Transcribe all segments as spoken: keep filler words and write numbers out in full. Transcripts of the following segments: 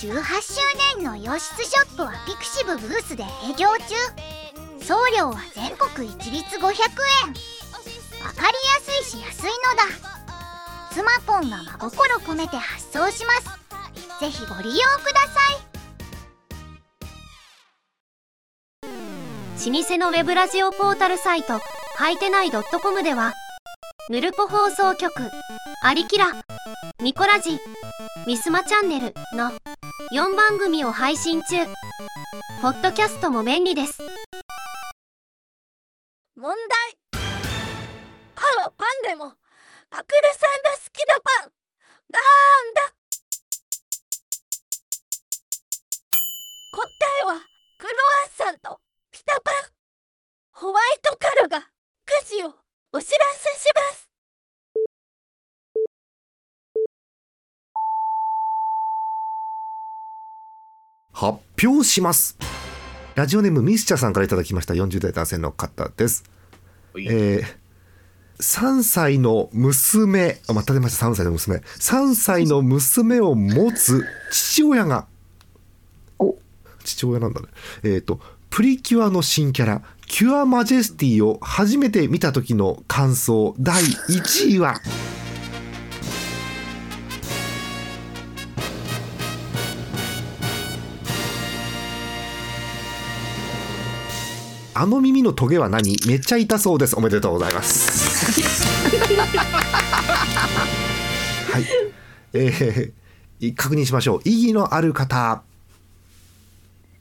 じゅうはっしゅうねんの洋室ショップはピクシブブースで営業中。送料は全国一律ごひゃくえん。わかりやすいし安いのだ。スマポンが真心込めて発送します。ぜひご利用ください。老舗のウェブラジオポータルサイトはいてない .com ではぬるぽ放送局、アリキラ、ミコラジ、ミスマチャンネルのよんばんぐみを配信中。ポッドキャストも便利です。問題。パンはパンでもパクルさんが好きなパンなんだ？答えはクロワッサンとピタパン。ホワイトカルがくじをお知らせします。発表します。ラジオネームミスチャさんからいただきました。よんじゅうだい男性の方です。えーさんさいの娘、あ、また出ました、さんさいの娘。さんさいの娘を持つ父親が、お、父親なんだね。えっと、プリキュアの新キャラ、キュアマジェスティを初めて見た時の感想、だいいちいは、あの耳のトゲは何？めっちゃ痛そうです。おめでとうございます。はい、えー、確認しましょう。意義のある方。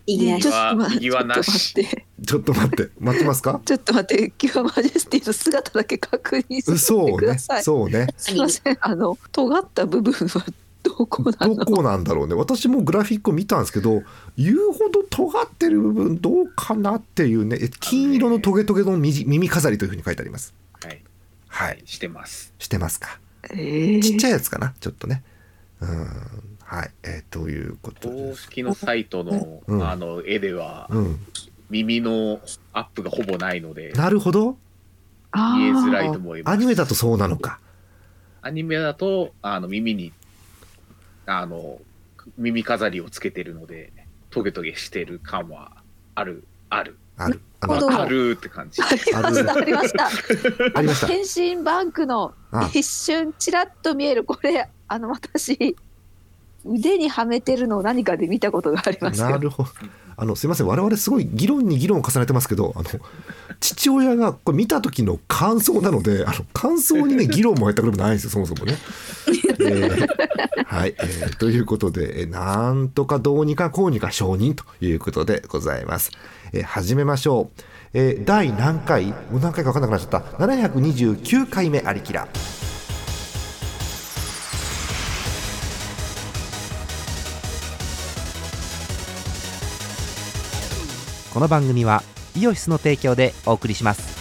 意義はなし。ちょっと待って。待ってますか？ちょっと待って。キュアマジェスティの姿だけ確認してください。そうね。そうね。すみません。あの尖った部分はどこなの？どこなんだろうね。私もグラフィックを見たんですけど、言うほど尖ってる部分どうかなっていうね。金色のトゲトゲの耳飾りというふうに書いてあります。はい、はい、してます。してますか。えー、ちっちゃいやつかな。ちょっとね。うんはい、えー、ということです。公式のサイトの、うん、あの絵では、うん、耳のアップがほぼないので。なるほど。見えづらいと思います。アニメだとそうなのか。アニメだとあの耳にあの耳飾りをつけてるのでトゲトゲしてる感はあるあるあるあるあるって感じ。ありましたありましたありました。変身バンクの一瞬ちらっと見えるこれあの私腕にはめてるのを何かで見たことがありますよ。なるほど。あのすいません我々すごい議論に議論を重ねてますけどあの父親がこれ見た時の感想なのであの感想にね議論も入ったことないんですよそもそもね。えー、はい、えー、ということで、えー、なんとかどうにかこうにか承認ということでございます。えー、始めましょう。えー、第何回もう何回か分かんなくなっちゃったななひゃくにじゅうきゅうかいめアリキラ。この番組はイオシスの提供でお送りします。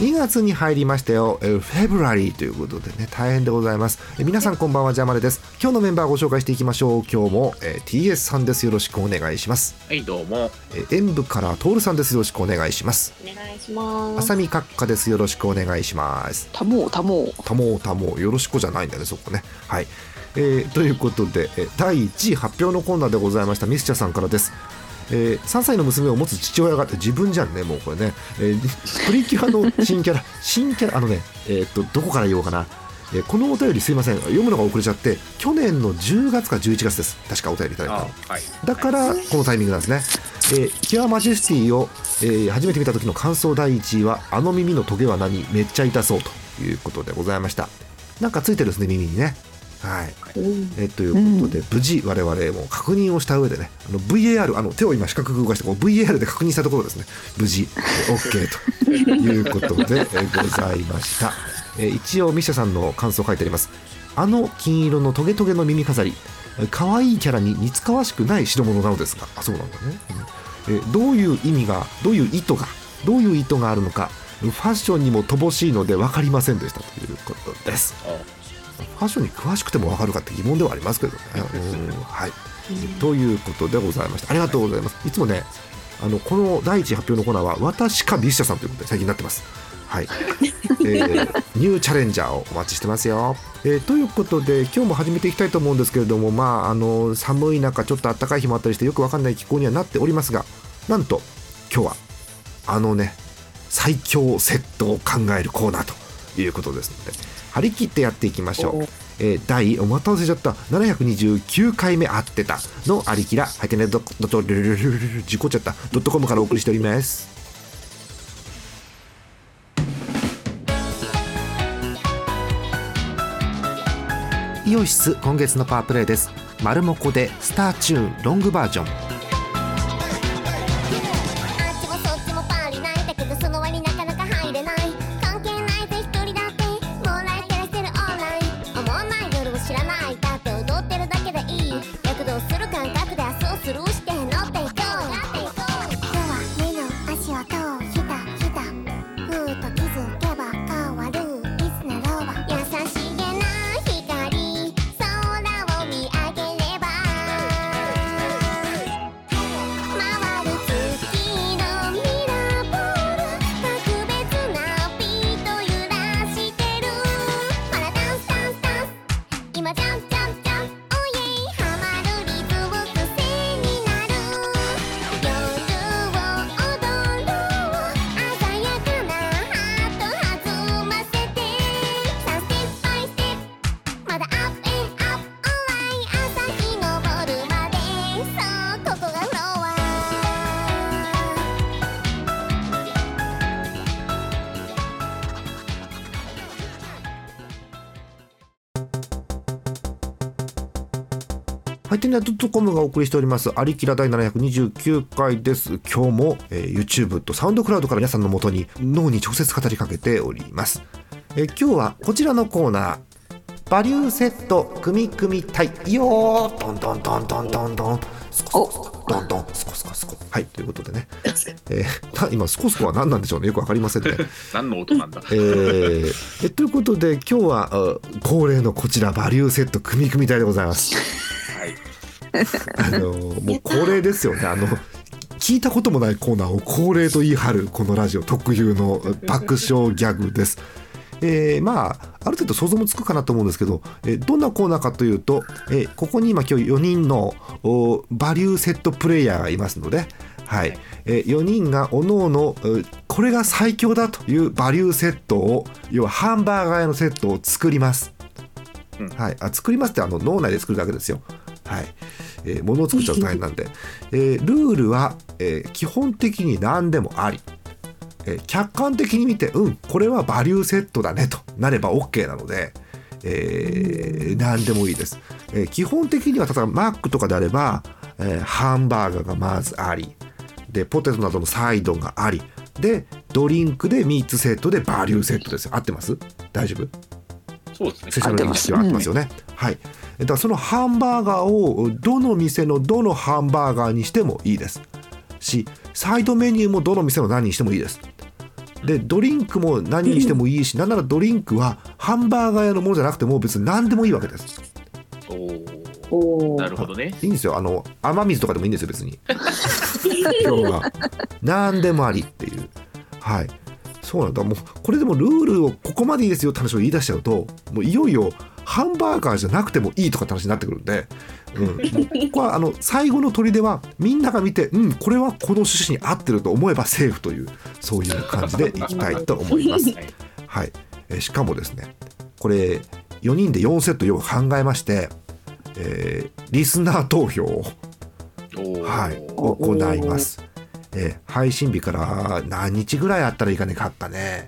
にがつに入りましたよ。フェブラリーということでね大変でございます。え皆さんこんばんはジャマネです。今日のメンバーご紹介していきましょう。今日も、えー、ティーエス さんです。よろしくお願いします。はいどうも、えー、演舞からトールさんです。よろしくお願いします。お願いします。浅見閣下です。よろしくお願いします。たもうたもうたもうたもうよろしくじゃないんだねそこね。はい、えー、ということで、えー、だいいちい発表のコーナーでございました。ミスチャさんからです。えー、さんさいの娘を持つ父親が自分じゃんねもうこれね、えー、プリキュアの新キャラ新キャラあのね、えー、っとどこから言おうかな、えー、このお便りすいません読むのが遅れちゃって去年のじゅうがつかじゅういちがつです確かお便りいただいた、はい、だからこのタイミングなんですね。えー、キュアマジェスティを、えー、初めて見た時の感想だいいちいはあの耳のトゲは何めっちゃ痛そうということでございました。なんかついてるんですね耳にね。はいえということで、うん、無事我々も確認をした上でねあの ブイエーアール あの手を今四角く動かしてこう ブイエーアール で確認したところですね無事 OK ということでございました。え一応ミシャさんの感想書いてあります。あの金色のトゲトゲの耳飾り可愛いキャラに似つかわしくない代物なのですがあそうなんだね、うん、えどういう意味がどういう意図がどういう意図があるのかファッションにも乏しいので分かりませんでしたということです。ファッションに詳しくても分かるかって疑問ではありますけどね。はい、ということでございました。ありがとうございます。いつもねあのこのだいいち発表のコーナーは私かミスチャさんということで最近になってます。はい、えー、ニューチャレンジャーをお待ちしてますよ。えー、ということで今日も始めていきたいと思うんですけれども、まあ、あの寒い中ちょっと暖かい日もあったりしてよく分かんない気候にはなっておりますが、なんと今日はあのね最強セットを考えるコーナーということですので張り切ってやっていきましょう。えー、第お待たせしちゃったななひゃくにじゅうきゅうかいめあってたのありきらハイテナドット事故っちゃったドットコムからお送りしております。イオシス今月のパワープレイです。マルモコでスターチューンロングバージョン。ハイテナドットコムがお送りしておりますアリキラ第ななひゃくにじゅうきゅうかいです。今日も、えー、YouTube とサウンドクラウドから皆さんの元に脳に直接語りかけております。えー、今日はこちらのコーナーバリューセット組組隊よートントントントントントンスコスコトントンスコスコスコはいということでね、えー、今スコスコは何なんでしょうねよくわかりませんね何の音なんだ、えー、えということで今日は恒例のこちらバリューセット組組隊でございますあのもう恒例ですよね。あの聞いたこともないコーナーを恒例と言い張るこのラジオ特有の爆笑ギャグです。えー、まあある程度想像もつくかなと思うんですけど、えー、どんなコーナーかというと、えー、ここに今今日よにんのバリューセットプレイヤーがいますので、はいえー、よにんがおのおのこれが最強だというバリューセットを要はハンバーガー屋のセットを作ります、うんはい、あ作りますってあの脳内で作るだけですよ。はいえー、物を作っちゃうと大変なんで、えー、ルールは、えー、基本的に何でもあり、えー、客観的に見てうんこれはバリューセットだねとなれば OK なので、えー、何でもいいです、えー、基本的には例えばマックとかであれば、えー、ハンバーガーがまずありでポテトなどのサイドがありでドリンクでみっつセットでバリューセットですよ。合ってます？大丈夫？そうですね、セシャルの認識は合ってますよね、うんはい、だからそのハンバーガーをどの店のどのハンバーガーにしてもいいですしサイドメニューもどの店の何にしてもいいですでドリンクも何にしてもいいし、うん、なんならドリンクはハンバーガー屋のものじゃなくても別に何でもいいわけです。おお、なるほどね。いいんですよあの雨水とかでもいいんですよ別に今日は何でもありっていう、はいそうなんだ。もうこれでもルールをここまでいいですよって話を言い出しちゃうともういよいよハンバーガーじゃなくてもいいとかって話になってくるんで、うん、ここはあの最後の砦はみんなが見てうんこれはこの趣旨に合ってると思えばセーフというそういう感じでいきたいと思います、はいえしかもですねこれよにんでよんセットよく考えまして、えー、リスナー投票を、はい、行います。えー、配信日から何日ぐらいあったらいいかねかったね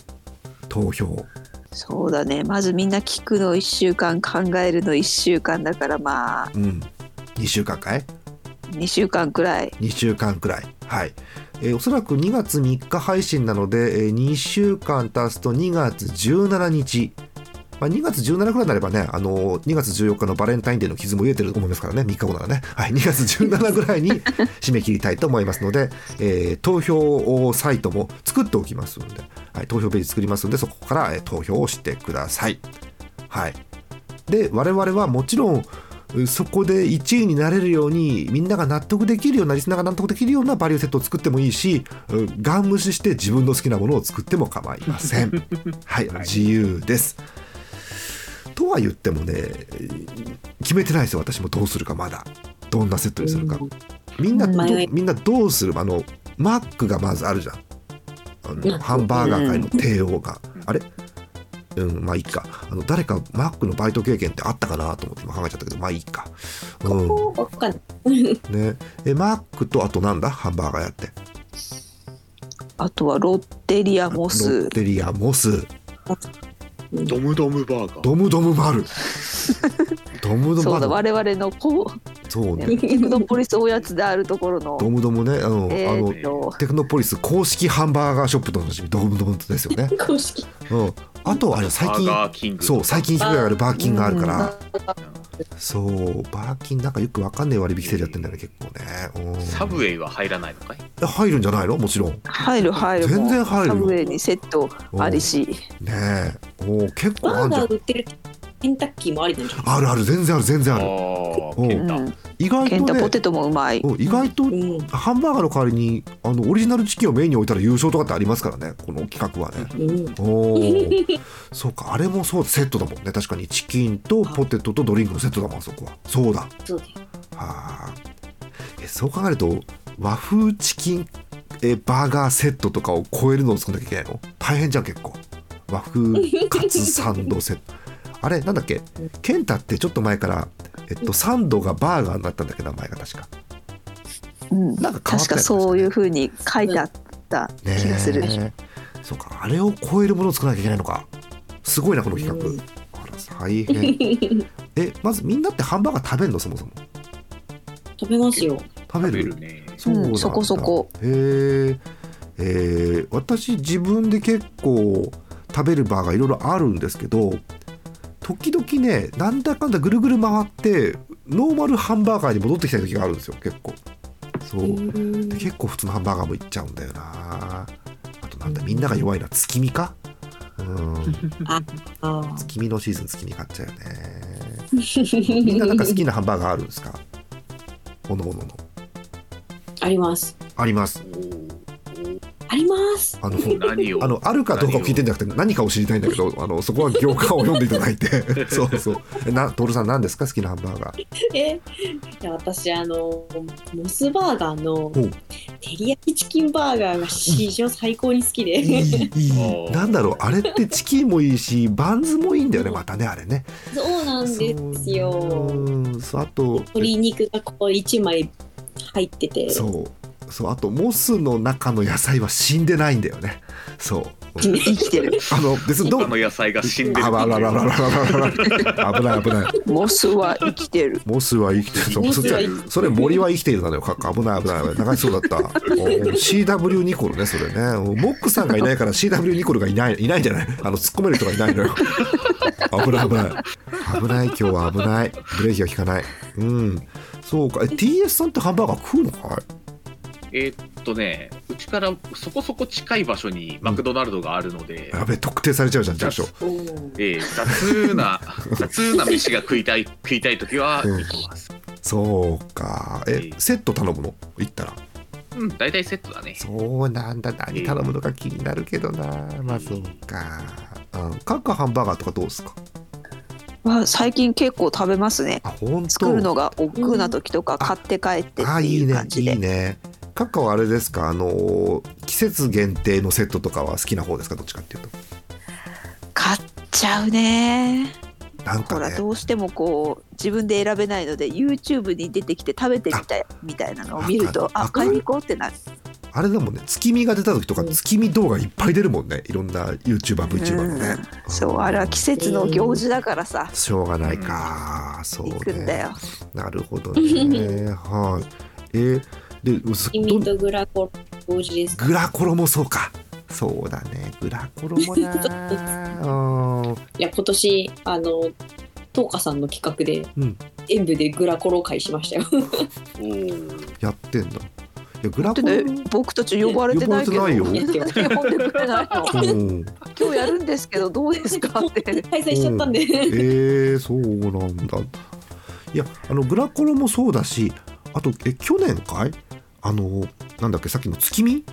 投票。そうだねまずみんな聞くのいっしゅうかん考えるのいっしゅうかんだからまあ、うん、にしゅうかんかいにしゅうかんくらいにしゅうかんくらいはい、えー、おそらくにがつみっか配信なので、えー、にしゅうかん足すとにがつじゅうしちにち、まあ、にがつじゅうしちくらいになればね、あのー、にがつじゅうよっかのバレンタインデーの傷も癒えてると思いますからねみっかごならね、はい、にがつじゅうしちくらいに締め切りたいと思いますので、えー、投票サイトも作っておきますので、はい、投票ページ作りますのでそこから、えー、投票をしてください、はい、で我々はもちろんそこでいちいになれるように、みんなが納得できるような、リスナーが納得できるようなバリューセットを作ってもいいし、ガン無視して自分の好きなものを作っても構いませんはい、はい、自由ですとは言ってもね、決めてないですよ。私もどうするか、まだどんなセットにするか、みんなみんなどうする。あのマックがまずあるじゃん、あのハンバーガー界の帝王が、あれうん、まあいいか。あの誰かマックのバイト経験ってあったかなと思って今考えちゃったけど、まあいいか。うん、ここねえ、マックとあとなんだ、ハンバーガーやって。あとはロッテリアモス。ロッテリアモス。ドムドムバーガー。ドムドムバル。ドムドムバル。そうだ、我々のこう。そうね。テクノポリスおやつであるところの。ドムドムね、あの、えー、あのテクノポリス公式ハンバーガーショップと同じドムドムですよね。公式。うん。あとはあれ最近、そう最近広がるバーキンがあるから、うん、そうバーキンなんかよくわかんない割引セールやってんだよね、結構ね。サブウェイは入らないのかい？入るんじゃないの？もちろん。入る入る。全然入るよ。サブウェイにセットありし。ねえ、お結構あるじゃん。バーガー売ってるケンタッキーもありなんじゃない？あるある、全然ある全然ある。ケンタ、うん、意外とね。ケンタポテトもうまい。意外とハンバーガーの代わりにあのオリジナルチキンをメインに置いたら優勝とかってありますからね、この企画はね。うん、おそうか、あれもそうセットだもんね。確かにチキンとポテトとドリンクのセットだもん、そこは。そうだ。そうだ。はえ、そう考えると和風チキンえバーガーセットとかを超えるのを作んなきゃいけないの？大変じゃん結構。和風カツサンドセット。あれなんだっけ、ケンタってちょっと前から、えっと、サンドがバーガーになったんだっけ、名前が確か、うん、なんか変わった、確かそういう風に書いてあった気がする、ね、そうか、あれを超えるものを作らなきゃいけないのか、すごいなこの企画、うん、あら大変え、まずみんなってハンバーガー食べるの？そもそも食べますよ。食べるね。そうなんだ、うん、そこそこ。へー、えー、私自分で結構食べるバーガーいろいろあるんですけど、時々ね、なんだかんだぐるぐる回ってノーマルハンバーガーに戻ってきた時があるんですよ、結構。そうで結構普通のハンバーガーもいっちゃうんだよな。あとなんだ、みんなが弱いな、月見か、うん月見のシーズン、月見買っちゃうよねみんななんか好きなハンバーガーあるんですか？おのおののありますありますあります。あの、何を、あの、あるかどうかを聞いてんじゃなくて何かを知りたいんだけど、あのそこは行間を読んでいただいてそうそう。なトールさん何ですか好きなハンバーガー？え、私あのモスバーガーの照り焼きチキンバーガーが史上最高に好きで。いいいいなんだろう、あれってチキンもいいしバンズもいいんだよね、またねあれね。そうなんですよ。うん、そう、あと鶏肉がこう一枚入ってて。そう。そう、あとモスの中の野菜は死んでないんだよね。そう生きてる。あの別にどうの野菜が死んでる。あらららららら。危ない危ない。モスは生きてる。モスは生きてる。そうモスじゃそれ森は生きているなのよ。危ない危ない。流しそうだった。シーダブリュー ニコルね、それね。モックさんがいないから シーダブリュー ニコルがいないいないんじゃない。あの突っ込める人がいないのよ。危ない危ない危ない、今日は危ない。ブレーキが効かない。うん。そうか。ティーエス さんってハンバーガー食うのかい？えー、っとね、うちからそこそこ近い場所にマクドナルドがあるので、うん、やべ、特定されちゃうじゃん、住所。えー、雑な雑な飯が食いたい食いたいときは行きます。うん、そうか、え、えー、セット頼むの？行ったら。うん、だいたいセットだね。そうなんだ、何頼むのか気になるけどな、えー、まあそうか。うん、カッカハンバーガーとかどうですか？は最近結構食べますね。作るのが億劫な時とか買って帰ってっていう感じで。うん、あ、あ、いいね。いいね。カカはあれですか、あの季節限定のセットとかは好きな方ですか？どっちかっていうと買っちゃうね。なんかね、ほらどうしてもこう自分で選べないので YouTube に出てきて食べてみたいみたいなのを見ると、あ、買いに行こうってなる。あれだもんね、月見が出た時とか、うん、月見動画いっぱい出るもんね、いろんな YouTuber、VTuber のね、うん、そう、あれは季節の行事だからさ、うん、しょうがないか、うん、そうね、行くんだよ。なるほどねはい、えーで君とグラコロ同時ですか？グラコロもそうか、そうだね、グラコロもな。いや今年あのトーカさんの企画で、うん、演舞でグラコロ会しましたよやってんだ。いやグラコロ、ね、僕たち呼ばれてないけど、呼ばれてないよ、呼んでくれないの、うん、今日やるんですけどどうですかって開催しちゃったんで、うん、えー、そうなんだ。いやあのグラコロもそうだし、あとえ去年かいあのなんだっけさっきの月見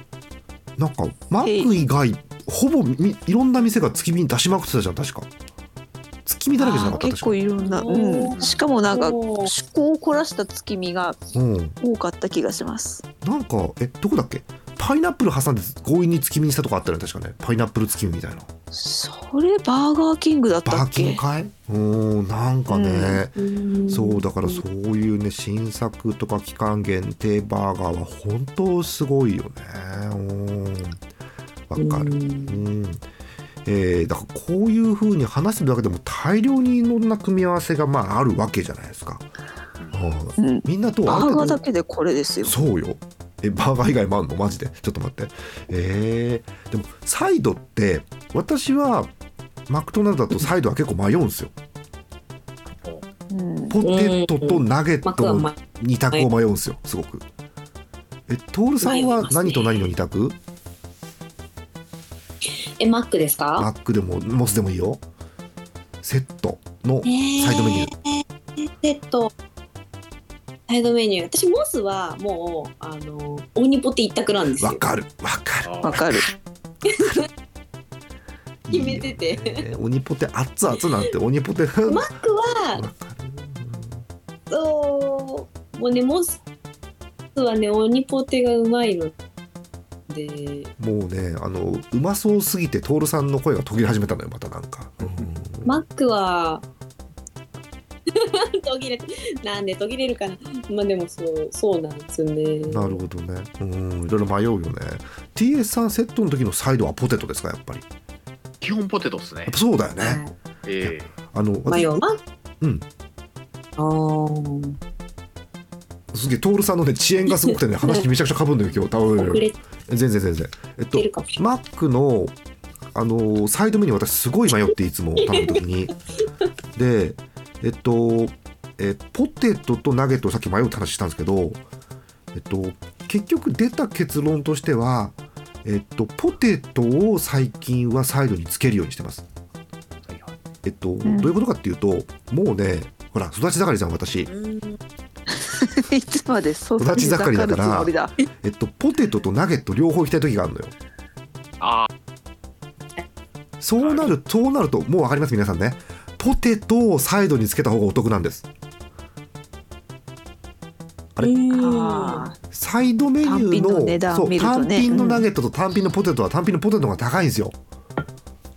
なんかマック以外ほぼみいろんな店が月見出しまくってたじゃん。確か月見だらけじゃなかった。結構いろんな、うん、しかもなんか趣向を凝らした月見が多かった気がします、うん、なんかえどこだっけパイナップル挟んで強引に月見にしたとこあったよね確かね。パイナップル月見みたいな。それバーガーキングだったっけ。バーキングかい。おなんかね、うん、そうだからそういうね新作とか期間限定バーガーは本当すごいよね。わかる、うんうんえー、だからこういう風に話してるだけでも大量にいろんな組み合わせがまああるわけじゃないですか、うんうん、みんなとバーガーだけでこれですよ。そうよえバーガー以外もあんのマジでちょっと待って、えー、でもサイドって私はマクドナルドだとサイドは結構迷うんですよ、うん、ポテトとナゲットのに択を迷うんですよすごく。えトールさんは何と何のに択？えマックですか？マックでもモスでもいいよ。セットのサイドメニュー、えー、セットサイドメニュー。私モスはもうあのオニポテ一択なんですよ。わかるわかるわかる決めてていい、ね、オニポテ熱々なんてオニポテマックはそうもうねモスはねオニポテがうまいのでもうねあのうまそうすぎてトールさんの声が途切れ始めたのよまたなんか、うん、マックは途切れなんで途切れるかな。まあでもそうそうなんですね。なるほどね。うんいろいろ迷うよね。 ティーエス さんセットの時のサイドはポテトですかやっぱり。基本ポテトですね。そうだよね、はいえー、あの迷うなうんあすげえトールさんのね遅延がすごくてね話めちゃくちゃかぶんのよ今日多分全然全然えっとマックのあのー、サイドメニュー私すごい迷っていつも頼む時にでえっとえポテトとナゲットをさっき迷うって話したんですけど、えっと、結局出た結論としては、えっと、ポテトを最近はサイドにつけるようにしてます、はいはいえっとうん、どういうことかっていうともうねほら育ち盛りじゃん私、うん、いつまで育ち盛りだから、えっと、ポテトとナゲット両方いきたい時があるのよ。あそうなるそうなるともう分かります皆さんね。ポテトをサイドにつけた方がお得なんです。あれあサイドメニューの単品の値段見るとね、そう単品のナゲットと単品のポテトは単品のポテトが高いんですよ、うん、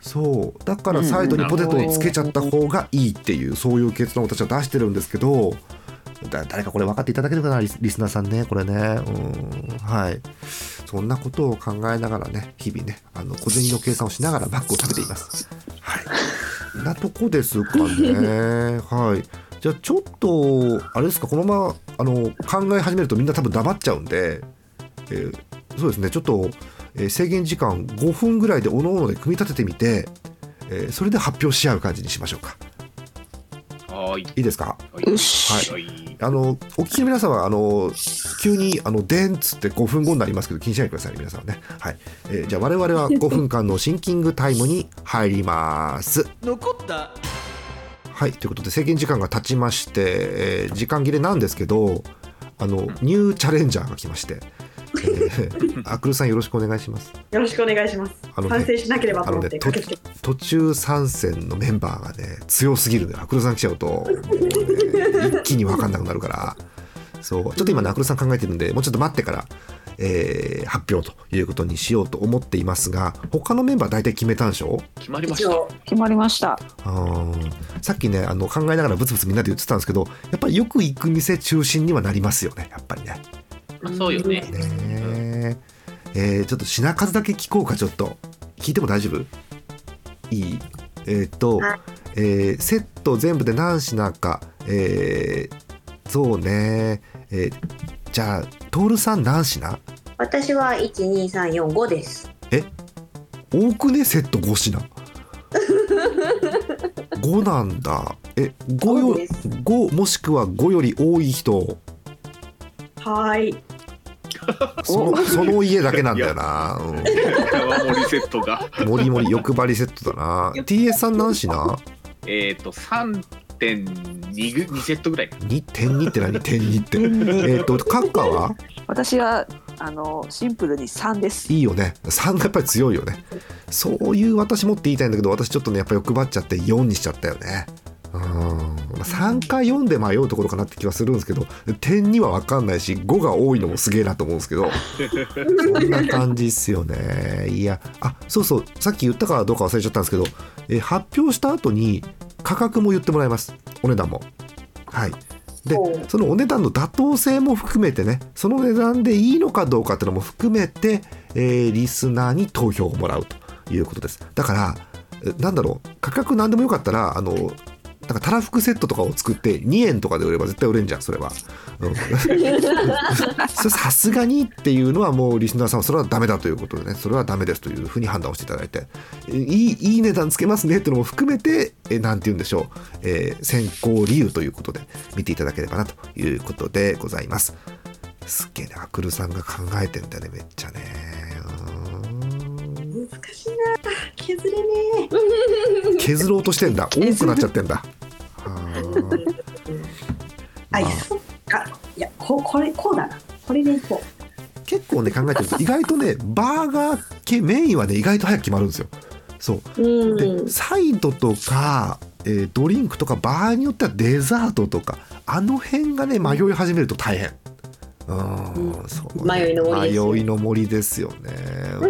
そうだからサイドにポテトをつけちゃった方がいいっていう、うん、そういう結論を私は出してるんですけどだ誰かこれ分かっていただけるかなリスナーさんねこれねうんはいそんなことを考えながらね日々ねあの小銭の計算をしながらマックを食べていますはいなとこですかねはいじゃあちょっとあれですかこのままあの考え始めるとみんな多分黙っちゃうんで、えー、そうですねちょっと、えー、制限時間ごふんぐらいでおのおので組み立ててみて、えー、それで発表し合う感じにしましょうか。はいいいですか。はい、はい、あのお聞きの皆さんはあの急にあのでんっつってごふんごになりますけど気にしないでくださいね皆さんね。はい、えー、じゃあ我々はごふんかんのシンキングタイムに入ります残ったはいということで制限時間が経ちまして、えー、時間切れなんですけどあのニューチャレンジャーが来ましてアクルさんよろしくお願いします。よろしくお願いします。あの、ね、参戦しなければと思って、ね、駆けつけ途中参戦のメンバーがね強すぎるね。アクルさん来ちゃうともう、ね、一気に分かんなくなるからそうちょっと今ねアクルさん考えてるんでもうちょっと待ってから、えー、発表ということにしようと思っていますが他のメンバー大体決めたんでしょ。決まりました決まりました。あさっきねあの考えながらブツブツみんなで言ってたんですけどやっぱりよく行く店中心にはなりますよねやっぱりね。そうよね。ねえー、ちょっと品数だけ聞こうか。ちょっと聞いても大丈夫？いい？えっと、えー、セット全部で何品か、えー、そうね、えー、じゃあトールさん何品？私はいち、に、さん、よん、ごです。え？多くねセットご品。ごなんだ。え、ごよ、ごもしくはごより多い人。はいその、その家だけなんだよな、うん、盛りセットが盛り盛り欲張りセットだな。 ティーエス さん何品？えっと さんにてんに セットぐらい。 にてんに って何？ にてんに ってえっと閣下は？私はあのシンプルにさんです。いいよね、さんがやっぱり強いよね。そういう私もって言いたいんだけど、私ちょっとねやっぱ欲張っちゃってよんにしちゃったよね。うん、さんかよんで迷うところかなって気はするんですけど、点には分かんないしごが多いのもすげえなと思うんですけどそんな感じっすよね。いや、あ、そうそう、さっき言ったかどうか忘れちゃったんですけど、え発表した後に価格も言ってもらいます、お値段も。はい。でそのお値段の妥当性も含めてね、その値段でいいのかどうかっていうのも含めて、えー、リスナーに投票をもらうということです。だからなんだろう、価格なんでもよかったらあのなんかたらふくセットとかを作ってにえんとかで売れば絶対売れんじゃん、それは、うん、それさすがにっていうのはもうリスナーさんはそれはダメだということでね、それはダメですというふうに判断をしていただいて、いい、いい値段つけますねっていうのも含めて、えなんて言うんでしょう、えー、選考理由ということで見ていただければなということでございます。すっげえね、アクルさんが考えてんだね、めっちゃね。難しいな、削れねえ削ろうとしてんだ、多くなっちゃってんだあ、いや、そっか、いや、こう、これ、こうだな、これでいこう。結構ね考えてると意外とねバーガー系メインはね意外と早く決まるんですよ。そう、うん、でサイドとか、えー、ドリンクとか場合によってはデザートとかあの辺がね迷い始めると大変。うんうん、そうね、迷いの森ですよ、迷い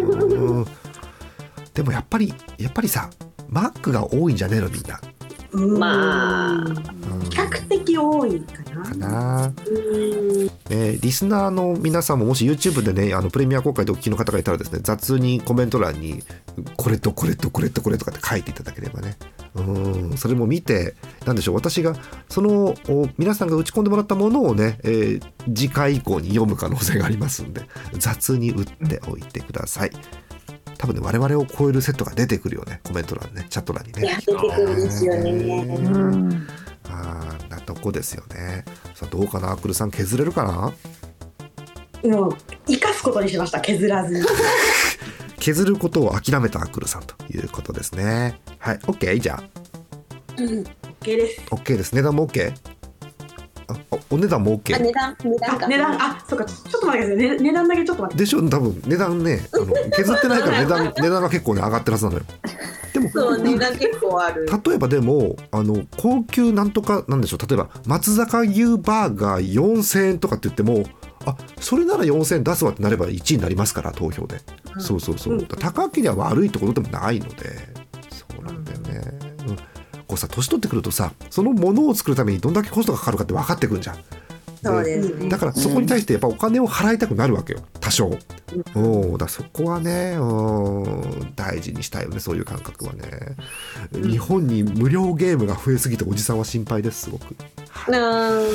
の森ですよね、うんでもやっぱりやっぱりさ、マックが多いんじゃねえのみんな。まあ、うん、比較的多いかな。かな。うん、えー、リスナーの皆さんももし YouTube でね、あのプレミア公開でお聞きの方がいたらですね、雑にコメント欄にこれとこれとこれとこれとかって書いていただければね。うん、それも見て、なんでしょう、私がその皆さんが打ち込んでもらったものをね、えー、次回以降に読む可能性がありますんで、雑に打っておいてください。多分ね我々を超えるセットが出てくるよね、コメント欄ね、チャット欄にね。いや出てくるんですよね。うん、ああ、なとこですよね。さあどうかな、アクルさん削れるかな？うん、生かすことにしました、削らずに。削ることを諦めたアクルさんということですね。はい、オッケー、じゃあ。うん、オッケーです。オッケーです。値段もオッケー。お値段も OK。 値段値段か値段あそうか、ちょっと待ってください、ね、値段だけちょっと待ってでしょ、多分値段ねあの削ってないから値段値段が結構ね上がってるはずなのよ。でもそう値段結構ある。例えばでもあの高級なんとかなんでしょう、例えば松坂牛バーガーよんせんえんとかって言っても、あそれならよんせんえん出すわってなればいちいになりますから投票で、うん、そうそうそう、うん、高ければ悪いってことでもないので、そうなんだよね、うん、こうさ年取ってくるとさ、そのものを作るためにどんだけコストがかかるかって分かってくるじゃん。そうですね、だからそこに対してやっぱお金を払いたくなるわけよ、多少、うん、おだそこはね大事にしたいよね、そういう感覚はね、うん、日本に無料ゲームが増えすぎておじさんは心配です、すごく、はい、うん、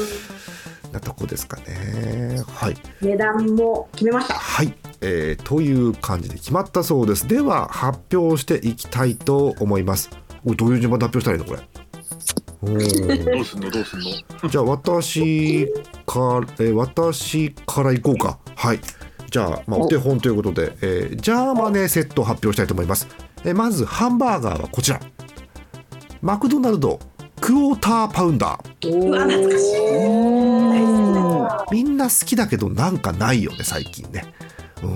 なとこですかね、はい、値段も決めました、はい、えー、という感じで決まったそうです。では発表していきたいと思います。どういう順番で発表したらいいのこれ。どうすんのどうすんの。じゃあ私かえ私からいこうか。はい。じゃあ、まあ、お手本ということで、えー、ジャーマネーセットを発表したいと思います。えー、まずハンバーガーはこちら。マクドナルドクォーターパウンダー。うわ懐かしい。みんな好きだけどなんかないよね最近ね。ま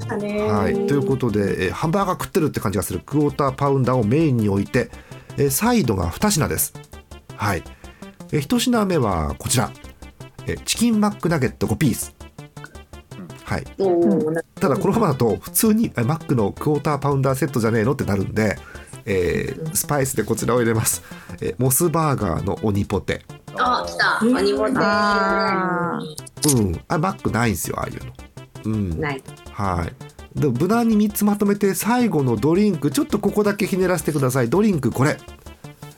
したね、はい、ということで、えー、ハンバーガー食ってるって感じがするクォーターパウンダーをメインに置いて、えー、サイドがに品です、はい、えー、いち品目はこちら、えー、チキンマックナゲットごピース、はい、ただこのままだと普通にマックのクォーターパウンダーセットじゃねえのってなるんで、えー、スパイスでこちらを入れます、えー、モスバーガーの鬼ポテ。あ、来た鬼ポテ、うん、あマックないんですよああいうの、うん、ないはい。で無難にみっつまとめて最後のドリンクちょっとここだけひねらせてください。ドリンクこれ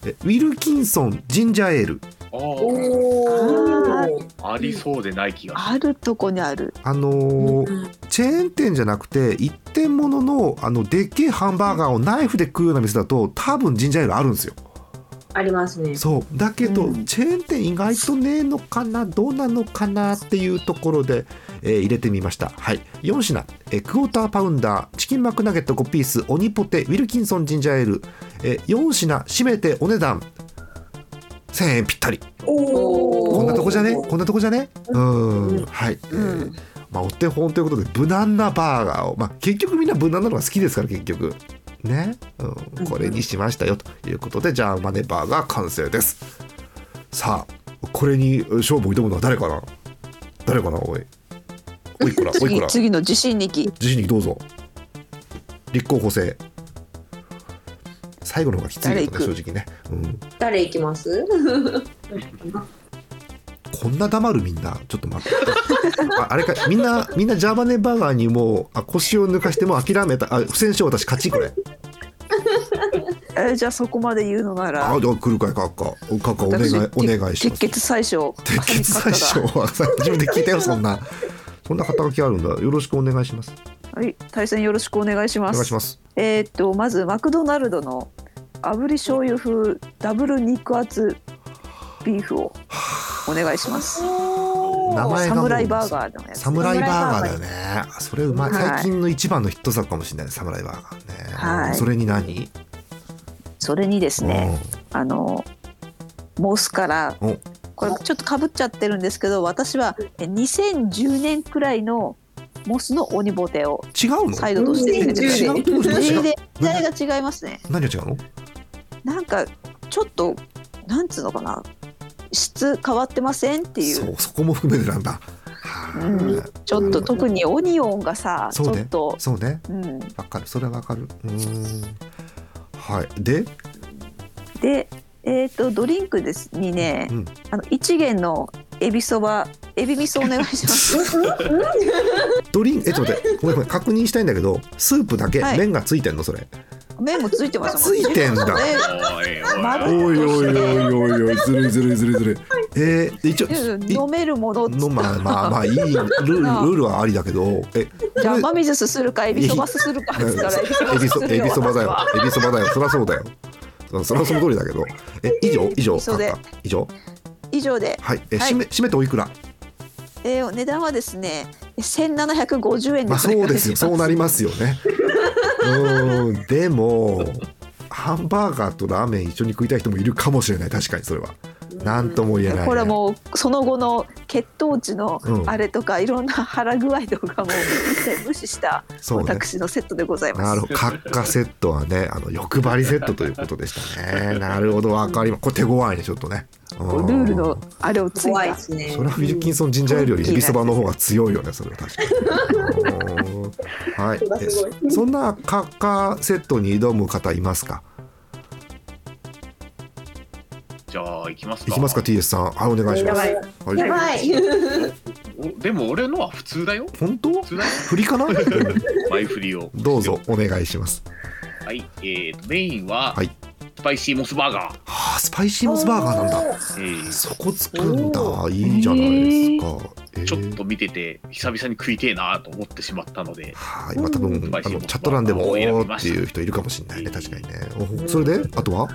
えウィルキンソンジンジャーエール。あーおーありそうでない気がする。あるとこにあるあのーうん、チェーン店じゃなくて一点物のあのでっけえハンバーガーをナイフで食うような店だと多分ジンジャーエールあるんですよ。ありますね。そうだけど、うん、チェーン店意外とねえのかなどうなのかなっていうところで、えー、入れてみました、はい、よん品、えー、クォーターパウンダーチキンマックナゲットごピース鬼ポテウィルキンソンジンジャーエール、えー、よん品締めてお値段せんえんぴったり。おこんなとこじゃねこんなとこじゃねうんはい、えーまあ、お手本ということで無難なバーガーを、まあ、結局みんな無難なのが好きですから結局ね、うん、これにしましたよということでジャーマネバーガー完成です。さあこれに勝負を挑むのは誰かな誰かなおいおいこらおいこら 次, 次の自信力自信力どうぞ立候補制最後の方がきついですね正直ね、うん、誰いきますこんな黙るみんなちょっと待ってあ, あれかみんなみんなジャーマネバーガーにもうあ腰を抜かしても諦めたあ不戦勝私勝ちこれえじゃあそこままで言うのならあ来るかいかっかかっかお願いお願いします。鉄血最初鉄血最初は自分で聞いたよそんなそんな肩書きあるんだよろしくお願いします。はい対戦よろしくお願いします。お願いします。えー、っとまずマクドナルドの炙り醤油風ダブル肉厚ビーフをお願いします。名前がサムライバーガーだね。サムライバーガーだよね。それうまい、はい、最近の一番のヒット作かもしれないサムライバーガーね。はい、それに何？それにですね、うん、あのモスからこれちょっとかぶっちゃってるんですけど、私はにせんじゅうねんくらいのモスの鬼ボテをサイドとして出てきて、違うの？全然時代が違いますね。何が違うの？なんかちょっとなんつうのかな。質変わってませんっていう そう、そこも含めてなんだ、うん、ちょっと特にオニオンがさ、そうね、ちょっとそうね、うん、分かるそれは分かるうーん、はい、でで、えー、とドリンクですにね、うん、あの一元のエビそばエビ味噌お願いしますドリンクえちょっと待ってごめんごめん確認したいんだけどスープだけ、はい、麺がついてんのそれ麺もついてますもんね。ついてんだ。おいおいおいおいおいずるいずるいずるいずるい。えー、一応飲めるものっつったら。まあまあまあいいルールルールはありだけど。えじゃあ雨水すするかエビそばすするか。エビそエビそばだよエビそばだよそりゃそうだよ。そりゃその通りだけど。え以上以上以上以上で。はい。え締め締めておいくら。えー、値段はですねせんななひゃくごじゅうえんで。まあそうですよそうなりますよね。うんでもハンバーガーとラーメン一緒に食いたい人もいるかもしれない。確かにそれは何とも言えない、ね、これはもうその後の血糖値のあれとか、うん、いろんな腹具合とかも一切無視した私のセットでございます、ね、なるほど閣下セットはねあの欲張りセットということでしたねなるほど分かります。これ手強いねちょっとねルールのあれをついたいですね。それはフィルキンソンジンジャーエールよりエビそばの方が強いよねそれは確かにはい、えそんな閣下セットに挑む方いますか。じゃあいきますかいきますか ティーエス さん、はい、お願いします。やばい、やばい、はい、でも俺のは普通だよ本当普通だよ振りかな前振りをどうぞお願いします。はい、えー、メインは、はい、スパイシーモスバーガー、はあ、スパイシーモスバーガーなんだ、えー、そこつくんだいいじゃないですか、えーちょっと見てて久々に食いてえなと思ってしまったので、はあ、今多分、うん、あのチャット欄でもおーっていう人いるかもしれないね確かにね、うん、それであとは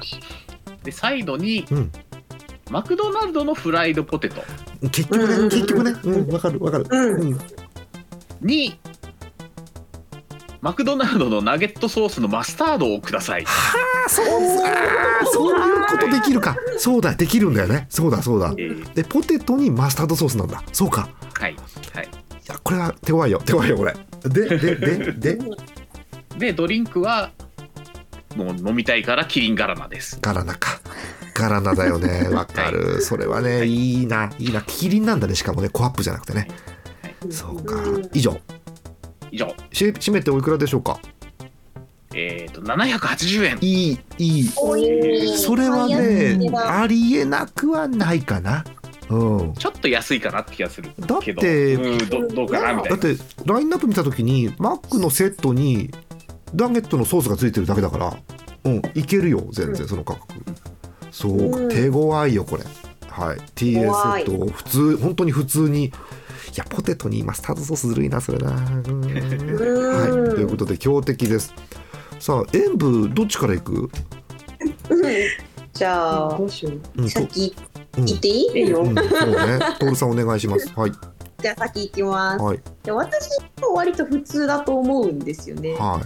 でサイドに、うん、マクドナルドのフライドポテト結局ね、うん、結局ね、うん、分かる分かる、うん、にマクドナルドのナゲットソースのマスタードをください。はあ、そうあそういうことできるか。そうだできるんだよね。そうだそうだ。えー、でポテトにマスタードソースなんだ。そうか。はいはい。いやこれは手強いよ手強いよこれ。でででででドリンクはもう飲みたいからキリンガラナです。ガラナか。ガラナだよね。わかる、はい。それはね、はい、いいないいなキリンなんだねしかもねコアップじゃなくてね。はい、そうか以上。以上締めておいくらでしょうか。えーとななひゃくはちじゅうえんいいいいそれはねありえなくはないかな、うん、ちょっと安いかなって気がするけどだって、うん、ど, どうかなみたいなだってラインナップ見たときにマックのセットにナゲットのソースがついてるだけだから、うん、いけるよ全然その価格、うん、そうか、うん、手強いよこれ、はい、ティーエス と普通本当に普通にいやポテトにマスタードソースずるいなそれなはいということで強敵です。さあ演舞どっちからいくじゃあ、うん、先行っていい、うんうんうん、そうねトールさんお願いします、はい、じゃあ先行きます、はい、私は割と普通だと思うんですよね、は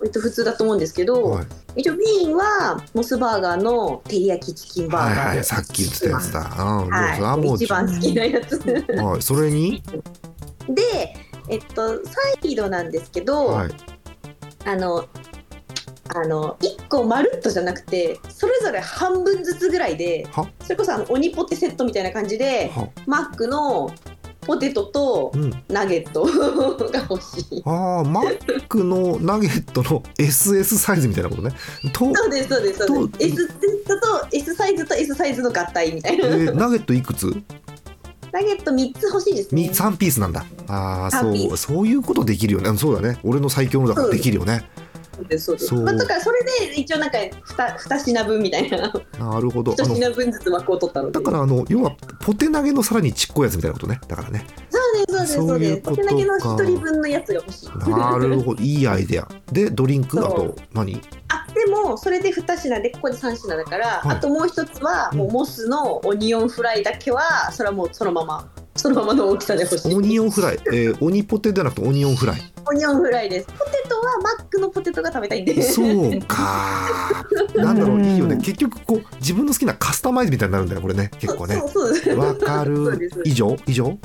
割と普通だと思うんですけど、はい、一応メインはモスバーガーのテリヤキチキンバーガー、はいはい、さっき言ってたやつだ、はい、一番好きなやつ、はい、それにで、えっと、サイドなんですけど、はい、あのあのいっこまるっとじゃなくてそれぞれ半分ずつぐらいで、それこそあの鬼ポテセットみたいな感じでマックのポテトとナゲット、うん、が欲しい。ああ、マックのナゲットの エスエス サイズみたいなことね。とそうですそうですそうです。S と S サイズと S サイズの合体みたいな。えー、ナゲットいくつ？ナゲットみっつ欲しいですね。さんピースなんだ。ああ、そうそういうことできるよね。そうだね。俺の最強のだからできるよね。そうです、まあ、だからそれで一応なんか 2, 2品分みたいな。なるほど。ひと品分ずつ枠を取ったので、だからあの要はポテ投げのさらにちっこいやつみたいなことね。だからね、そうですそうですそうです。ポテ投げのひとりぶんのやつが欲しい。なるほど、いいアイデアで。ドリンクあと何？あ、でもそれでに品でここでさん品だから、はい、あともう一つはもうモスのオニオンフライだけはそれはもうそのままそのままの大きさで欲しい。オニオンフライ、えー、オニポテじゃなくてオニオンフライ。オニオンフライです。ポテトはマックのポテトが食べたいんで。そうか。なんだろう、いいよね。結局こう自分の好きなカスタマイズみたいになるんだよこれね。結構ね。そうそうそう。わかる。以上以上。で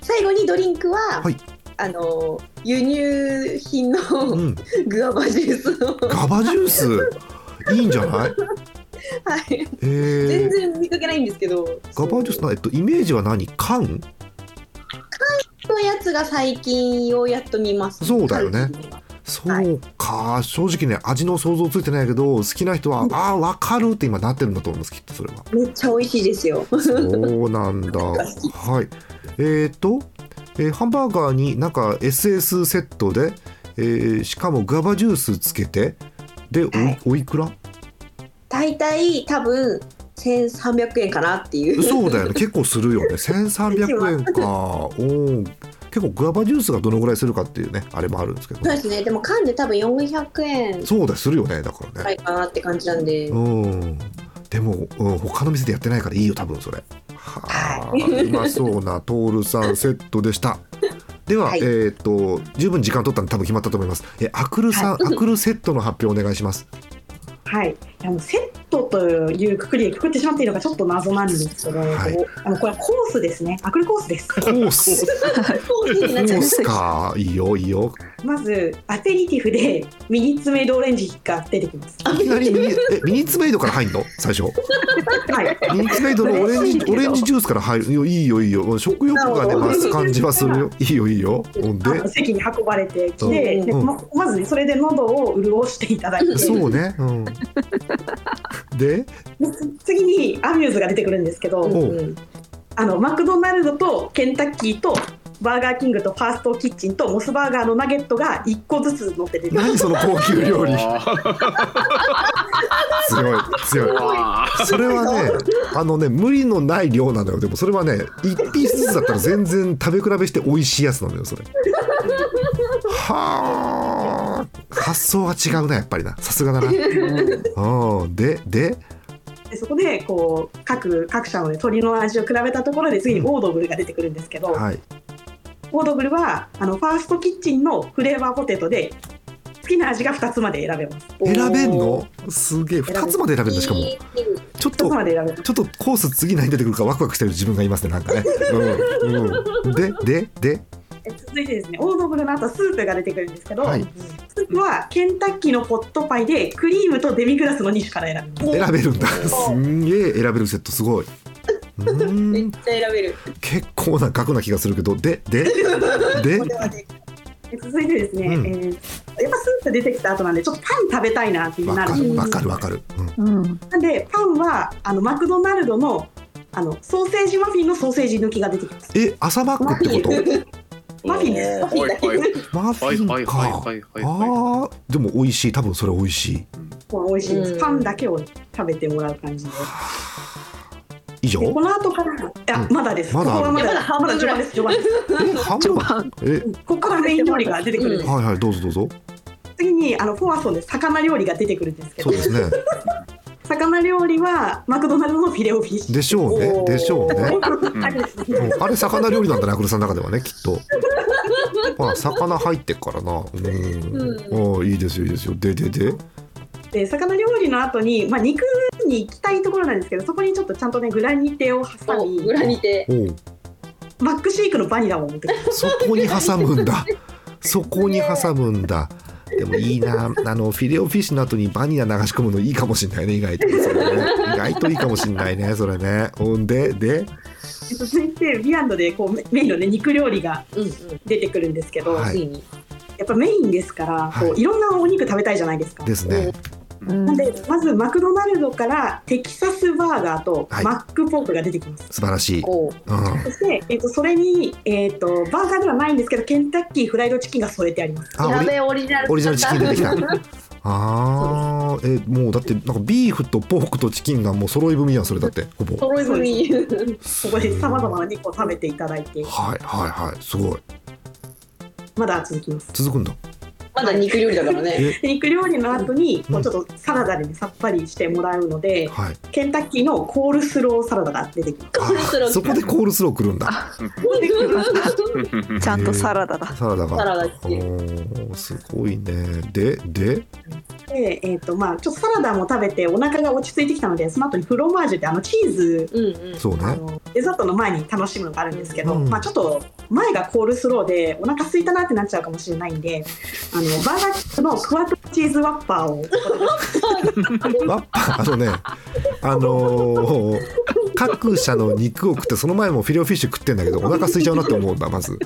最後にドリンクは、はい、あの輸入品のグアバジュースの、うん。ガバジュースいいんじゃない？はい、えー、全然見かけないんですけど。ガバージュスの、えっと、イメージは何？缶？缶のやつが最近ようやっと見ます。そうだよね。そうか、はい、正直ね味の想像ついてないけど好きな人は、うん、あー分かるって今なってるんだと思います。きっとそれはめっちゃ美味しいですよ。そうなんだ。はい、えー、っと、えー、ハンバーガーになんか エスエス セットで、えー、しかもガバジュースつけてで お,、はい、おいくら？大体多分せんさんびゃくえんかなっていう。そうだよね、結構するよね。せんさんびゃくえんか。お結構グアバジュースがどのぐらいするかっていうねあれもあるんですけど、ね、そうですね。でも缶で多分よんひゃくえん。そうだするよね。だからねはいかなって感じなんで、うん、でも、うん、他の店でやってないからいいよ多分それは。あ、うまそうなトールさんセットでした。では、はい、えー、っと十分時間取ったんで多分決まったと思います。えアクルさん、はい、アクルセットの発表お願いします。はい、あのセットというくくりでくくってしまっているのがちょっと謎なんですけど、はい、あのこれはコースですね。アクルコースです。コースコースになっちゃいます。コースか、いいよいいよ。まずアペリティフでミニツメイドオレンジが出てきます。いきなりミ ニ, えミニツメイドから入るの最初？はい、ミニツメイドのオレン ジ, オレンジジュースから入るよ。いいよいいよ、食欲がね増す感じはするよ。いいよいいよ。で席に運ばれてきて、うん、で ま, まずねそれで喉を潤していただいて。そうね、うんで次にアミューズが出てくるんですけど、うん、あのマクドナルドとケンタッキーとバーガーキングとファーストキッチンとモスバーガーのナゲットがいっこずつ乗って出てくる。何その高級料理。すごい強い。それはねあのね無理のない量なのよ。でもそれはねいちピースずつだったら全然食べ比べして美味しいやつなのよそれ。はー、発想は違うなやっぱりな、さすがだな。うん、でででそこでこう 各, 各社の、ね、鶏の味を比べたところで次にオードブルが出てくるんですけど、うん、はい、オードブルはあのファーストキッチンのフレーバーポテトで好きな味がふたつまで選べます。選べんのすげえ。ふたつまで選べるんだ。しかもちょっとちょっとコース次何出てくるかワクワクしてる自分がいますねなんかね。うんうん、ででで続いてですねオードブルの後スープが出てくるんですけど、はい、スープはケンタッキーのポットパイでクリームとデミグラスのに種から選べる。選べるんだ。すんげえ選べるセットすごい。うんめっちゃ選べる。結構な額な気がするけどででで続いてですね、うん、えー、やっぱスープ出てきた後なんでちょっとパン食べたいなってなる。分かる分かる分かる、うん、なんでパンはあのマクドナルド の, あのソーセージマフィンのソーセージ抜きが出てきます。え朝マックってこと？マフィンです。マフィンか。でも美味しい。多分それ美味しい。これ美味しいです。パンだけを食べてもらう感じです。以上。この後から、いや、うん、まだです。まだここはまだ半分ぐらいです。序盤。え、ここからメイン料理が出てくるんです。はいはい、どうぞどうぞ。次にあのフォアソンで魚料理が出てくるんですけど。そうですね。魚料理はマクドナルドのフィレオフィッシュでしょうね。でしょうね。あれ魚料理なんだねアクルさんの中ではねきっと。まあ魚入ってっからな。うん、うん、あいいですよいいですよ。でででで魚料理の後に、まあ、肉に行きたいところなんですけど、そこにちょっとちゃんとねグラニテを挟み、グラニテバックシークのバニラを持ってくる。そこに挟むんだそこに挟むんだ。でもいいなあのフィレオフィッシュの後にバニラ流し込むのいいかもしれないね。意外とそれね意外といいかもしれないねそれね。ほんでで続いてビアンドでこうメインの、ね、肉料理が出てくるんですけど、うんうん、やっぱメインですから、はい、こういろんなお肉食べたいじゃないですか。ですね。なんでまずマクドナルドからテキサスバーガーとマックポークが出てきます、はい、素晴らしい、うん、そして、えー、とそれに、えー、とバーガーではないんですけどケンタッキーフライドチキンが添えてあります。やべえオリジナル、オリジナルチキン出てきたあえもうだってなんかビーフとポークとチキンがもう揃い踏みやんそれ。だってほぼ揃い踏みここでさまざまな肉を食べていただいて、はいはいはい、すごい。まだ続きます。続くんだ。まだ肉料理だからね肉料理の後にもうちょっとサラダで、ね、さっぱりしてもらうので、うんはい、ケンタッキーのコールスローサラダが出てきます。そこでコールスローくるんだちゃんとサラダだ、えー、サラダがサラダおすごいね。ででで、えーとまあ、ちょっとサラダも食べてお腹が落ち着いてきたので、その後にフロマージュってあのチーズ、うんうん、そうね、あのデザートの前に楽しむのがあるんですけど、うんまあ、ちょっと前がコールスローでお腹空いたなってなっちゃうかもしれないんで、あのバーガーのクワトロチーズワッパーをワッパーあのねあのー、各社の肉を食ってその前もフィレオフィッシュ食ってんだけどお腹空いちゃうなって思うんだまず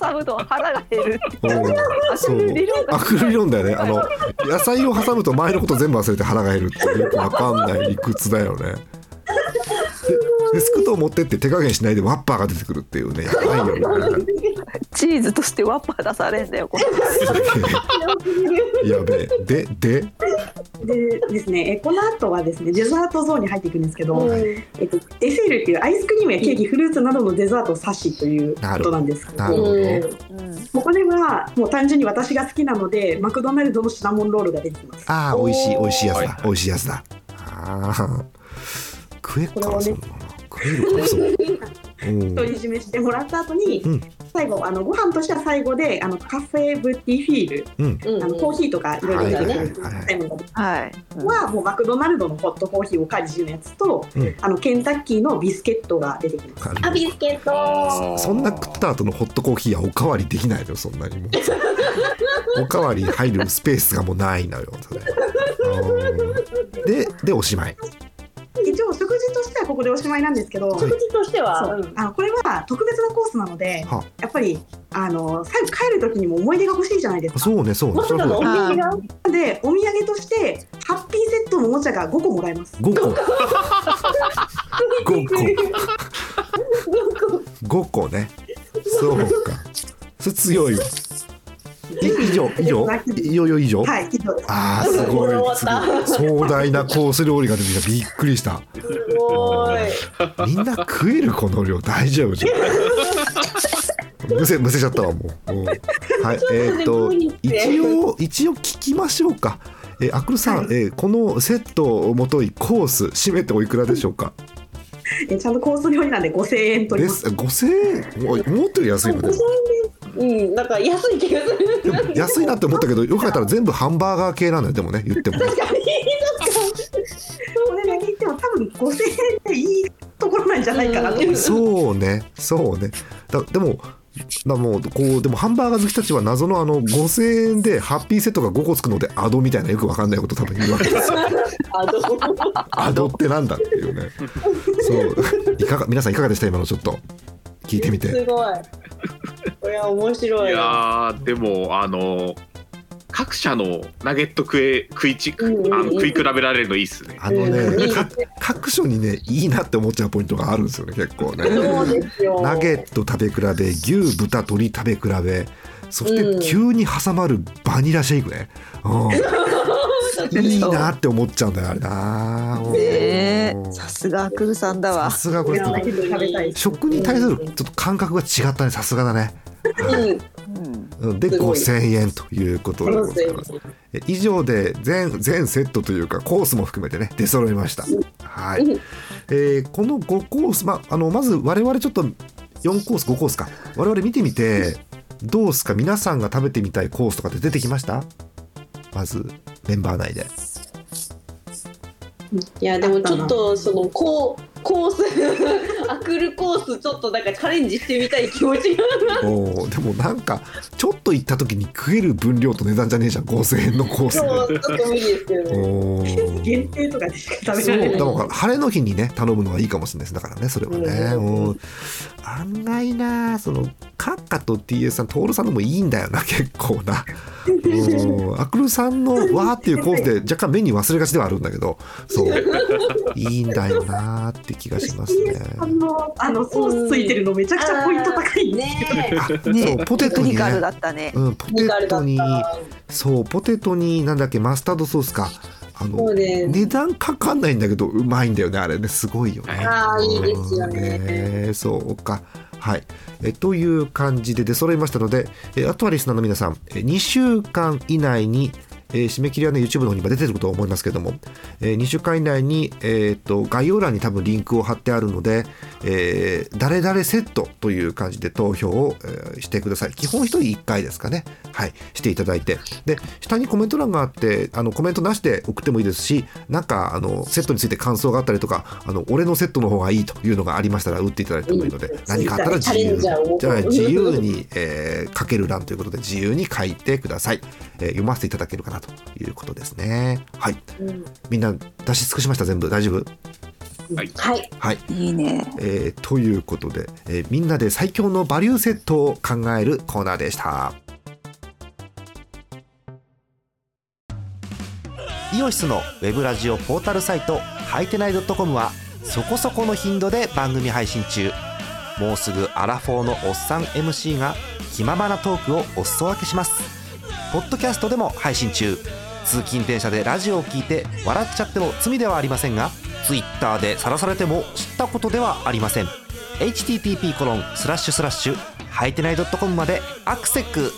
挟むと腹が減る悪理論だよね。あの野菜を挟むと前のこと全部忘れて腹が減るってよくわかんない理屈だよね。でスクートを持ってって手加減しないでワッパーが出てくるっていうね。やばいよねチーズとしてワッパー出されんだよこれやべえ。でででですね、この後はですねデザートゾーンに入っていくんですけど、うんえっと、デセールっていうアイスクリームやケーキ、うん、フルーツなどのデザートを指しということなんですけど、うん、ここではもう単純に私が好きなのでマクドナルドのシナモンロールが出てきます。あー美味しい美味しいやつだ、美味しいやつだ。あ食えっからそんな食えるからそんな独り占めしてもらった後に、うん、最後あのご飯としては最後であのカフェブティフィール、うん、あのコーヒーとかいろいろ入れてるはもうマクドナルドのホットコーヒーおかわり自由のやつと、うん、あのケンタッキーのビスケットが出てきます。あビスケット そ, そんな食った後のホットコーヒーはおかわりできないのよそんなにもおかわり入るスペースがもうないのよで, でおしまい。一応食事としてはここでおしまいなんですけど、はい、食事としては、うん、あのこれは特別なコースなので、はあ、やっぱりあの最後帰る時にも思い出が欲しいじゃないですか。そうねそうね。そうそうお土産がでお土産としてハッピーセットのおもちゃがごこもらえます。ごこごこごこね。そうかそれ強いわ。以上以上いよいよ以上、はい、以上です。あーすごいすごい壮大なコース料理が出てきた。びっくりしたすごいみんな食えるこの量大丈夫じゃんむせむせちゃったわもう、うん、はいえー、っと一応一応聞きましょうか、えー、アクルさん、はいえー、このセットをもといコース締めておいくらでしょうか。えちゃんとコース料理なんでごせんえん取ります。ごせんえんもうってる安いのでうん、なんか安い気がする。でも安いなって思ったけどよかったら全部ハンバーガー系なんだよでもね言っても、ね、確かにこれだけ言っても多分ごせんえんでいいところなんじゃないかなと思う。そうねそうねだでもだもうこうでもハンバーガー好きたちは謎のあのごせんえんでハッピーセットがごこつくのでアドみたいなよく分かんないこと多分言うわけですよアドアドってなんだっていうねそういかが皆さんいかがでした今のちょっと聞いてみて。すごいこれは面白い。いやでもあの各社のナゲット食え食いち、うん、あの食い比べられるのいいっすね。あのね、うん、各所にねいいなって思っちゃうポイントがあるんですよね結構ね。そうですよ。ナゲット食べ比べ、牛豚鶏食べ比べ、そして急に挟まるバニラシェイクね。うん、いいなって思っちゃうんだよあれな。ねえさすがアクルさんだわ。さすがこれ食に対するちょっと感覚が違ったね。さすがだね。うん、でごせんえんということでございます。以上で 全, 全セットというかコースも含めてね出揃いました、はいえー、このごコース ま, あのまず我々ちょっとよんコースごコースか、我々見てみてどうすか、皆さんが食べてみたいコースとかって出てきました？まずメンバー内で。いやでもちょっとそのこうコースアクルコースちょっとなんかチャレンジしてみたい気持ちがおでもなんかちょっと行った時に食える分量と値段じゃねえじゃん、ごせんえんのコース。そうちょっと無理ですけどね、限定とかでしか食べられない。そうだから晴れの日にね頼むのはいいかもしれないです。だからねそれはね、うんうん、案外なそのカッカと ティーエス さんトールさんのもいいんだよな結構なアクルさんのわーっていうコースで若干目に忘れがちではあるんだけど、そういいんだよなって気がしますね。あのソースついてるのめちゃくちゃポイント高いんですけど、うん、ねえそうポテトにね、テクニカルだったね、うん、ポテトにそうポテトになんだっけマスタードソースか、あの値段かかんないんだけどうまいんだよねあれね、すごいよね。あーいいですよね、えー、そうか、はい、えという感じで出揃いましたので、えあとはリスナーの皆さん、えにしゅうかん以内に、えー、締め切りはね YouTube の方に今出てると思いますけども、えー、にしゅうかん以内に、えー、と概要欄に多分リンクを貼ってあるので、えー、誰々セットという感じで投票を、えー、してください。基本一人いっかいですかね、はい、していただいて、で下にコメント欄があって、あのコメントなしで送ってもいいですし、なんかあのセットについて感想があったりとか、あの俺のセットの方がいいというのがありましたら打っていただいてもいいので、うん、何かあったら自由に自由に、えー、書ける欄ということで自由に書いてください、えー、読ませていただけるかなということですね。はい、うん、みんな出し尽くしました？全部大丈夫？はい、はいはい、いいね、えー、ということで、えー、みんなで最強のバリューセットを考えるコーナーでした。イオシスのウェブラジオポータルサイトハイテナイ .com はそこそこの頻度で番組配信中。もうすぐアラフォーのおっさん エムシー が気ままなトークをお裾分けします。ポッドキャストでも配信中。通勤電車でラジオを聞いて笑っちゃっても罪ではありませんが、ツイッターで晒されても知ったことではありません。エイチティーティーピーコロンスラッシュスラッシュ はいてない .com までアクセク。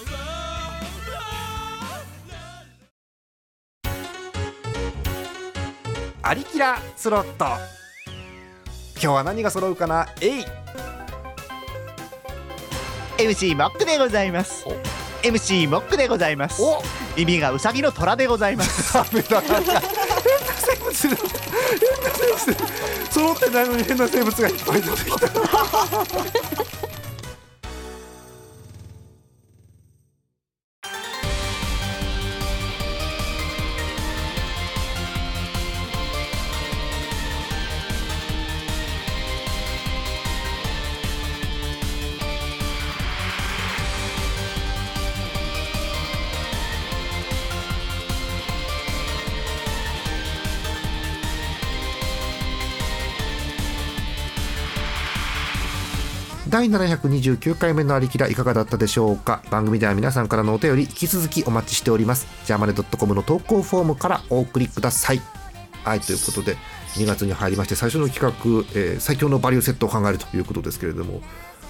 アリキラスロット。今日は何が揃うかな。えい。エムシー マックでございます。エムシー モックでございます。お耳がウサギの虎でございます揃ってないのに変な生物がいっぱい出てきただいななひゃくにじゅうきゅうかいめのありきらいかがだったでしょうか。番組では皆さんからのお便り引き続きお待ちしております。ジャーマネ .com の投稿フォームからお送りください。はい、ということでにがつに入りまして最初の企画、えー、最強のバリューセットを考えるということですけれども、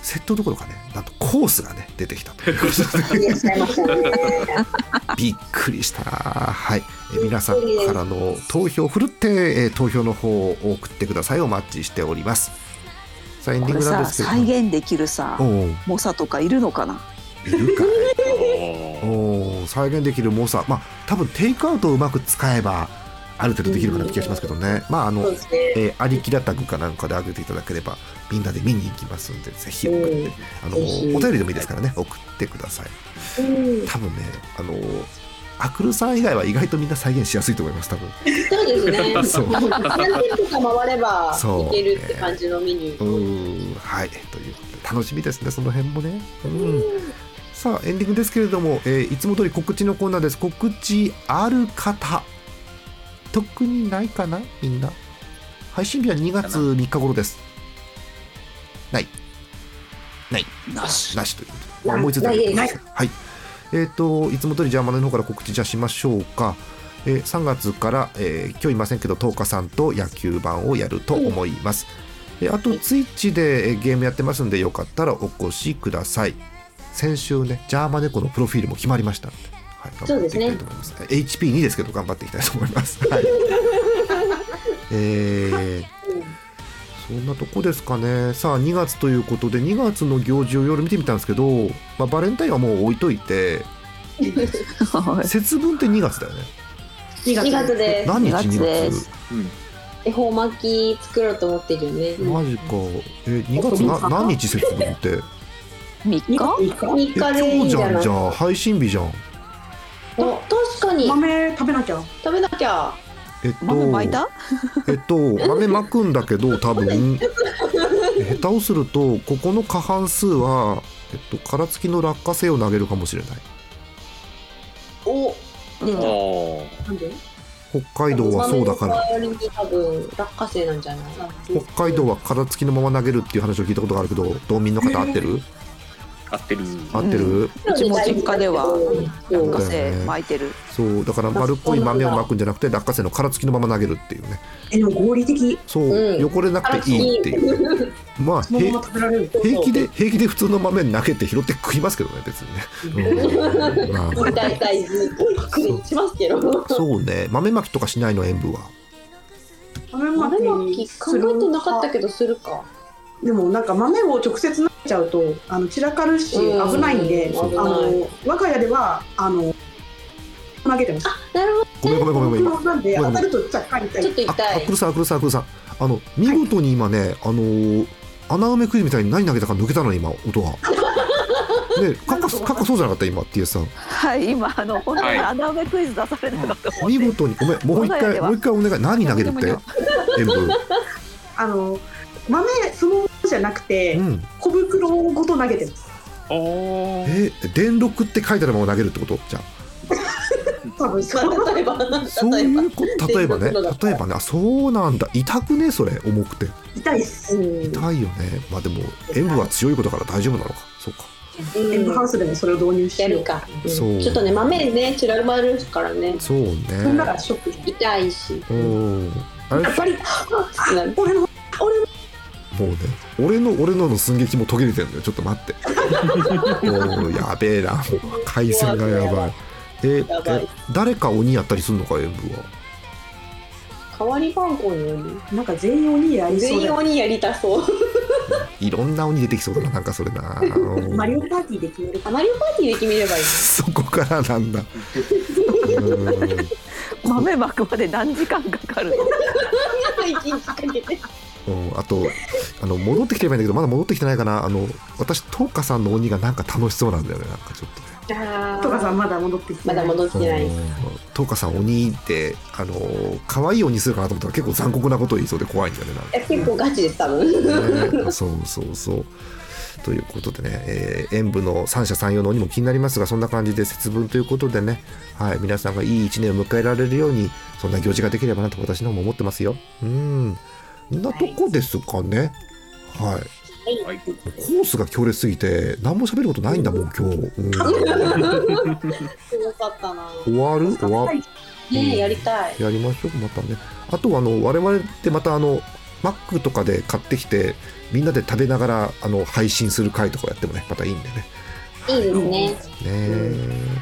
セットどころかね、なんとコースがね出てきたということでびっくりした。はい、え皆さんからの投票ふるって、えー、投票の方を送ってください。お待ちしております。これさ再現できるさ猛者とかいるのかな。いるかお再現できる猛者、まあ多分テイクアウトをうまく使えばある程度できるかなって気がしますけどね。まああの、ねえー、ありきらタグかなんかで上げていただければみんなで見に行きますんで、ぜひ送って、うん、あのお便りでもいいですからね、送ってください。うん、多分ねあのアクルさん以外は意外とみんな再現しやすいと思います。多分そうですね。そう何点とか回ればいけるって感じのメニュー、えー、うんはいということで楽しみですね、その辺もね。うん、うん、さあエンディングですけれども、えー、いつも通り告知のコーナーです。告知ある方特にないかな。みんな配信日はにがつみっか頃です。ないないなしなしということで思いついたらはいえー、といつも通りジャーマネの方から告知じゃしましょうか。えー、さんがつから、えー、今日いませんけどとおかさんと野球盤をやると思います。えー、あとツイッチで、えー、ゲームやってますんでよかったらお越しください。先週ねジャーマネコのプロフィールも決まりましたので、はい、頑張っていきたいと思います。そうですね、エイチピーツー ですけど頑張っていきたいと思います、はいえー、そそんなとこですかね。さあにがつということでにがつの行事を夜見てみたんですけど、まあ、バレンタインはもう置いといて節分ってにがつだよね。にがつです。何日にがつです、うん、恵方巻き作ろうと思ってるよね。マジか。えにがつな何日節分ってみっか ?みっかでいいんじゃない。今日じゃん。じゃあ配信日じゃん。確かに豆食べなきゃ食べなきゃえっと、豆巻いたえっと豆巻くんだけど多分下手をするとここの過半数は、えっと、殻付きの落花生を投げるかもしれない。お出た。なんで北海道はそうだから。多分落花生なんじゃない。北海道は殻付きのまま投げるっていう話を聞いたことがあるけど、道民の方合ってる合ってる合ってる、うん、うちも実家では落花生巻いてる。そうだから丸っこい豆を巻くんじゃなくて落花生の殻付きのまま投げるっていうね。えでも合理的。そう、うん、汚れなくていいっていう、ね、まあ平気で平気で普通の豆投げて拾って食いますけどね別にね。大体確認しますけど。そうね豆巻きとかしないの塩分は。豆巻き考えてなかったけどするか。でもなんか豆を直接投げちゃうとあの散らかるし危ないんで、うん、あの我が家ではあの投げてます。あなるほど、ね、ごめんごめんごめんなんで当たるとちょっと痛い。ちょっと痛い。あくるさんあくるさんあくるさんあの見事に今ね、はい、あの穴埋めクイズみたいに何投げたか抜けたの今音がね、カッカそうじゃなかった今っていうさん。はい今あの本当に穴埋めクイズ出されたかと思って、はい、見事にごめんもう一回もう一回お願い。何投げるって全部あの豆そのものじゃなくて、うん、小袋ごと投げてます。あえ電録って書いてあるまま投げるってことじゃん。多分例えばそういうこと例えばね例えばねあそうなんだ。痛くねそれ重くて痛いっす。痛いよね。まあでも塩分は強いことから大丈夫なのか。そうか塩分ハウスでもそれを導入してるか、うん、そうちょっとね豆ね散らばるからね。そうねそんならショック痛いしうんあれやっぱり俺の俺のもうね、俺の俺のの寸劇も途切れてるんだよ。ちょっと待ってもうやべえな回線がやばい。ええ誰か鬼やったりするのか。演武は代わり番号に鬼なんか全員鬼やりそうだ。全員鬼やりたそういろんな鬼出てきそうだな。なんかそれなマリオパーティーで決めるか。マリオパーティーで決めればいいそこからなんだうん豆まくまで何時間かかるのいちにちかけてうん、あとあの戻ってきてればいいんだけどまだ戻ってきてないかな。あの私トウカさんの鬼がなんか楽しそうなんだよね。なんかちょっとねトウカさんまだ戻ってきてない。まだ戻ってないトウカさん鬼ってあの可愛い鬼するかなと思ったら結構残酷なことを言いそうで怖いんだよね。なんか結構ガチです多分、ね、そうそうそうということでね、えー、演舞の三者三様の鬼も気になりますがそんな感じで節分ということでね、はい、皆さんがいい一年を迎えられるようにそんな行事ができればなと私の方も思ってますよ。うんなとこですかね。はい、はい、コースが強烈すぎて何も喋ることないんだもん今日、うん、すごかったな。終わる終わる、ね、やりたい、うん、やりましょうまたね。あとあの我々ってまたあのマックとかで買ってきてみんなで食べながらあの配信する回とかやってもねまたいいんでね。いいですね、ね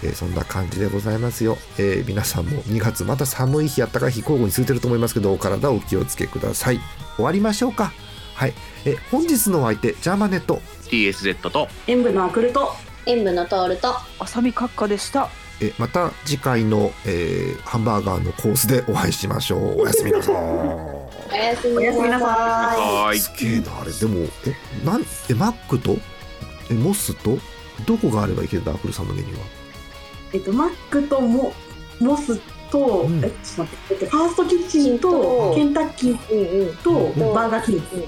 えー、そんな感じでございますよ、えー、皆さんもにがつまた寒い日暖かい日交互に続いてると思いますけどお体お気をつけください。終わりましょうか。はい、え本日のお相手ジャーマネと ティーエスゼット と演舞のアクルと演舞のトールと浅見閣下でした。えまた次回の、えー、ハンバーガーのコースでお会いしましょう。おやすみなさいおやすみなさい。すげえなあれでもえなんえマックとえモスとどこがあればいけるんだアクルさんのメニューは。えっと、マックとモスと、うん、えちょっと待ってファーストキッチンとケンタッキーと、うんうん、バーガーキング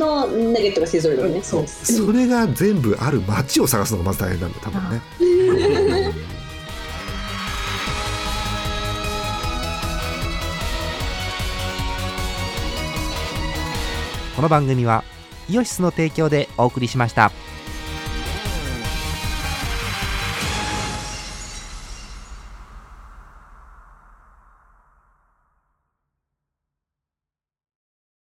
のナゲットが勢ぞろいだね、うん、そうそれが全部ある街を探すのがまず大変なんだ多分ねこの番組はイオシスの提供でお送りしました。